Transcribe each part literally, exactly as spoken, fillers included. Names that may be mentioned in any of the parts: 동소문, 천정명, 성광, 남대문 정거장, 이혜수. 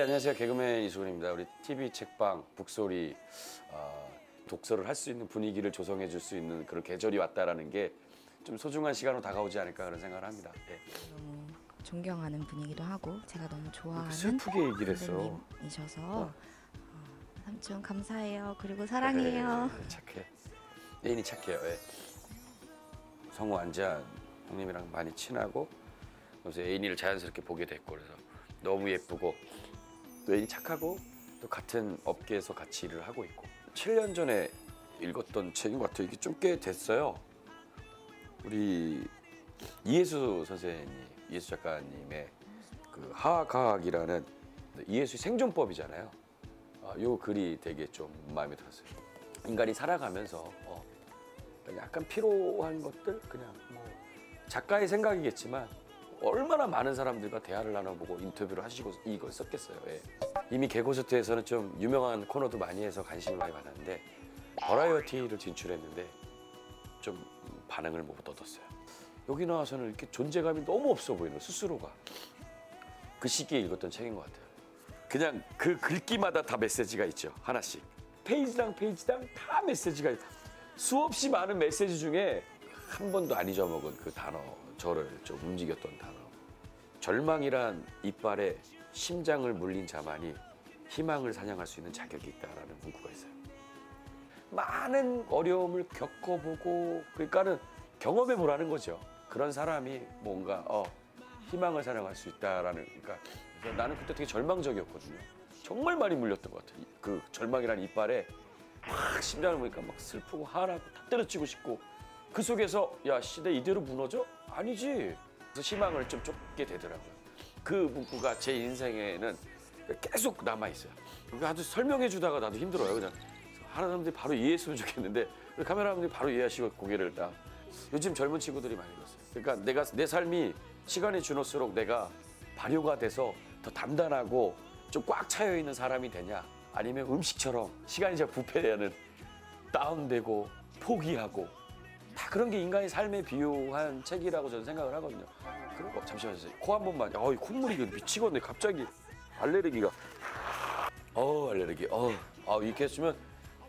네, 안녕하세요. 개그맨 이수근입니다. 우리 티비책방 북소리 어, 독서를 할 수 있는 분위기를 조성해 줄 수 있는 그런 계절이 왔다라는 게 좀 소중한 시간으로 다가오지 않을까 그런 생각을 합니다. 네. 너무 존경하는 분이기도 하고 제가 너무 좋아하는 슬프게 얘기를 했어. 이셔서 어. 어, 삼촌 감사해요. 그리고 사랑해요. 네, 네, 네, 착해. 애인이 착해요. 네. 성우 안지아 형님이랑 많이 친하고 그래서 애인이를 자연스럽게 보게 됐고 그래서 너무 예쁘고 또 애인이 착하고 또 같은 업계에서 같이 일을 하고 있고 칠 년 전에 읽었던 책인 것 같아요. 이게 좀 꽤 됐어요. 우리 이혜수 선생님, 이혜수 작가님의 그 하학학이라는 이혜수 생존법이잖아요. 아, 요 글이 되게 좀 마음에 들었어요. 인간이 살아가면서 어, 약간 피로한 것들 그냥 뭐 작가의 생각이겠지만 얼마나 많은 사람들과 대화를 나눠보고 인터뷰를 하시고 이걸 썼겠어요. 예. 이미 개고스트에서는 좀 유명한 코너도 많이 해서 관심을 많이 받았는데 버라이어티를 진출했는데 좀 반응을 못 얻었어요. 여기 나와서는 이렇게 존재감이 너무 없어 보이는 스스로가 그 시기에 읽었던 책인 것 같아요. 그냥 그 글귀마다 다 메시지가 있죠. 하나씩 페이지당 페이지당 다 메시지가 있다. 수없이 많은 메시지 중에 한 번도 안 잊어먹은 그 단어, 저를 좀 움직였던 단어. 절망이란 이빨에 심장을 물린 자만이 희망을 사냥할 수 있는 자격이 있다라는 문구가 있어요. 많은 어려움을 겪어보고 그러니까는 경험해보라는 거죠. 그런 사람이 뭔가 어, 희망을 사냥할 수 있다라는 그러니까 나는 그때 되게 절망적이었거든요. 정말 많이 물렸던 것 같아요. 그 절망이란 이빨에 막 심장을 보니까 막 슬프고 화나고 다 때려치고 싶고 그 속에서 야 시대 이대로 무너져? 아니지. 그래서 희망을 좀 쫓게 되더라고요. 그 문구가 제 인생에는 계속 남아있어요. 아주 설명해 주다가 나도 힘들어요. 그냥 하는 사람들이 바로 이해했으면 좋겠는데 카메라 분들이 바로 이해하시고 고개를 딱. 요즘 젊은 친구들이 많이 읽었어요. 그러니까 내가 내 삶이 시간이 지날수록 내가 발효가 돼서 더 단단하고 좀 꽉 차여있는 사람이 되냐 아니면 음식처럼 시간이 잘 부패되는 다운되고 포기하고 다 그런 게 인간의 삶에 비유한 책이라고 저는 생각을 하거든요. 그리고 잠시만요. 코 한 번만. 어이 콧물이 미치겠네. 갑자기 알레르기가. 어 알레르기. 어 아, 이렇게 했으면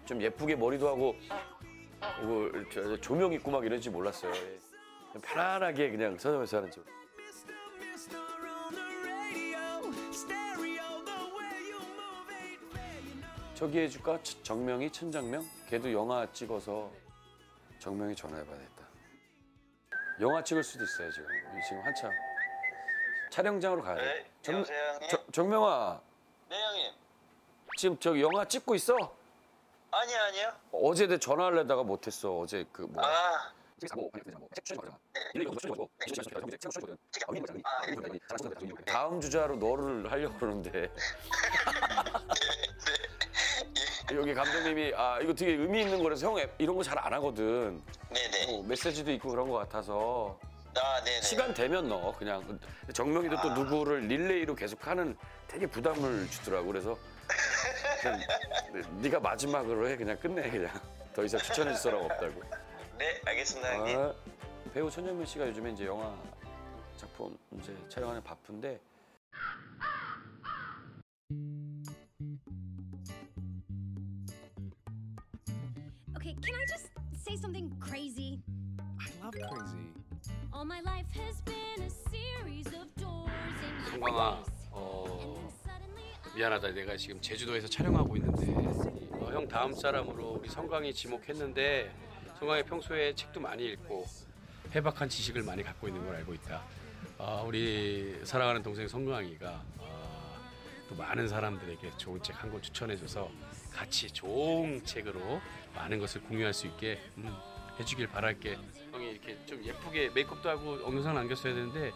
좀 예쁘게 머리도 하고 어, 조명 있고 막 이런지 몰랐어요. 그냥 편안하게 그냥 서점에서 하는 집. 저기 해줄까? 정명이 천정명? 걔도 영화 찍어서. 정명이 전화해봐야겠다. 영화 찍을 수도 있어요 지금. 지금 한참 촬영장으로 가야 돼. 네, 정, 여보세요, 형님? 저, 정명아. 네 형님. 지금 저기 영화 찍고 있어? 아니요 아니요. 어제 내 전화하려다가 못했어. 어제 그 뭐. 아. 다음 주자로 너를 하려고 그러는데. 여기 감독님이 아 이거 되게 의미 있는 거라서 형 이런 거 잘 안 하거든. 네네. 어, 메시지도 있고 그런 거 같아서. 아 네네. 시간 되면 넣어 그냥. 정명이도 아. 또 누구를 릴레이로 계속 하는 되게 부담을 주더라고. 그래서 그냥 네가 마지막으로 해. 그냥 끝내. 그냥 더 이상 추천해 줄 사람 없다고. 네 알겠습니다 형님. 아, 배우 천정명 씨가 요즘에 이제 영화 작품 이제 촬영하는 바쁜데. Okay, can I just say something crazy? I love crazy. All my life has been a series of doors in my face. 어, 미안하다. 내가 지금 제주도에서 촬영하고 있는데 어, 형 다음 사람으로 우리 성광이 지목했는데 성광이 평소에 책도 많이 읽고 해박한 지식을 많이 갖고 있는 걸 알고 있다. 어, 우리 사랑하는 동생 성광이가 어, 또 많은 사람들에게 좋은 책 한 권 추천해줘서 같이 좋은 책으로 많은 것을 공유할 수 있게 음, 해주길 바랄게. 형이 이렇게 좀 예쁘게 메이크업도 하고 영상 남겼어야 되는데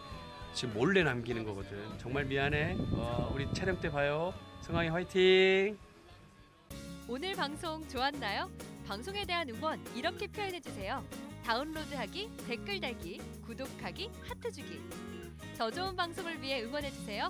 지금 몰래 남기는 거거든. 정말 미안해. 어, 우리 촬영 때 봐요. 성광이 화이팅. 오늘 방송 좋았나요? 방송에 대한 응원 이렇게 표현해주세요. 다운로드하기, 댓글 달기, 구독하기, 하트 주기. 더 좋은 방송을 위해 응원해주세요.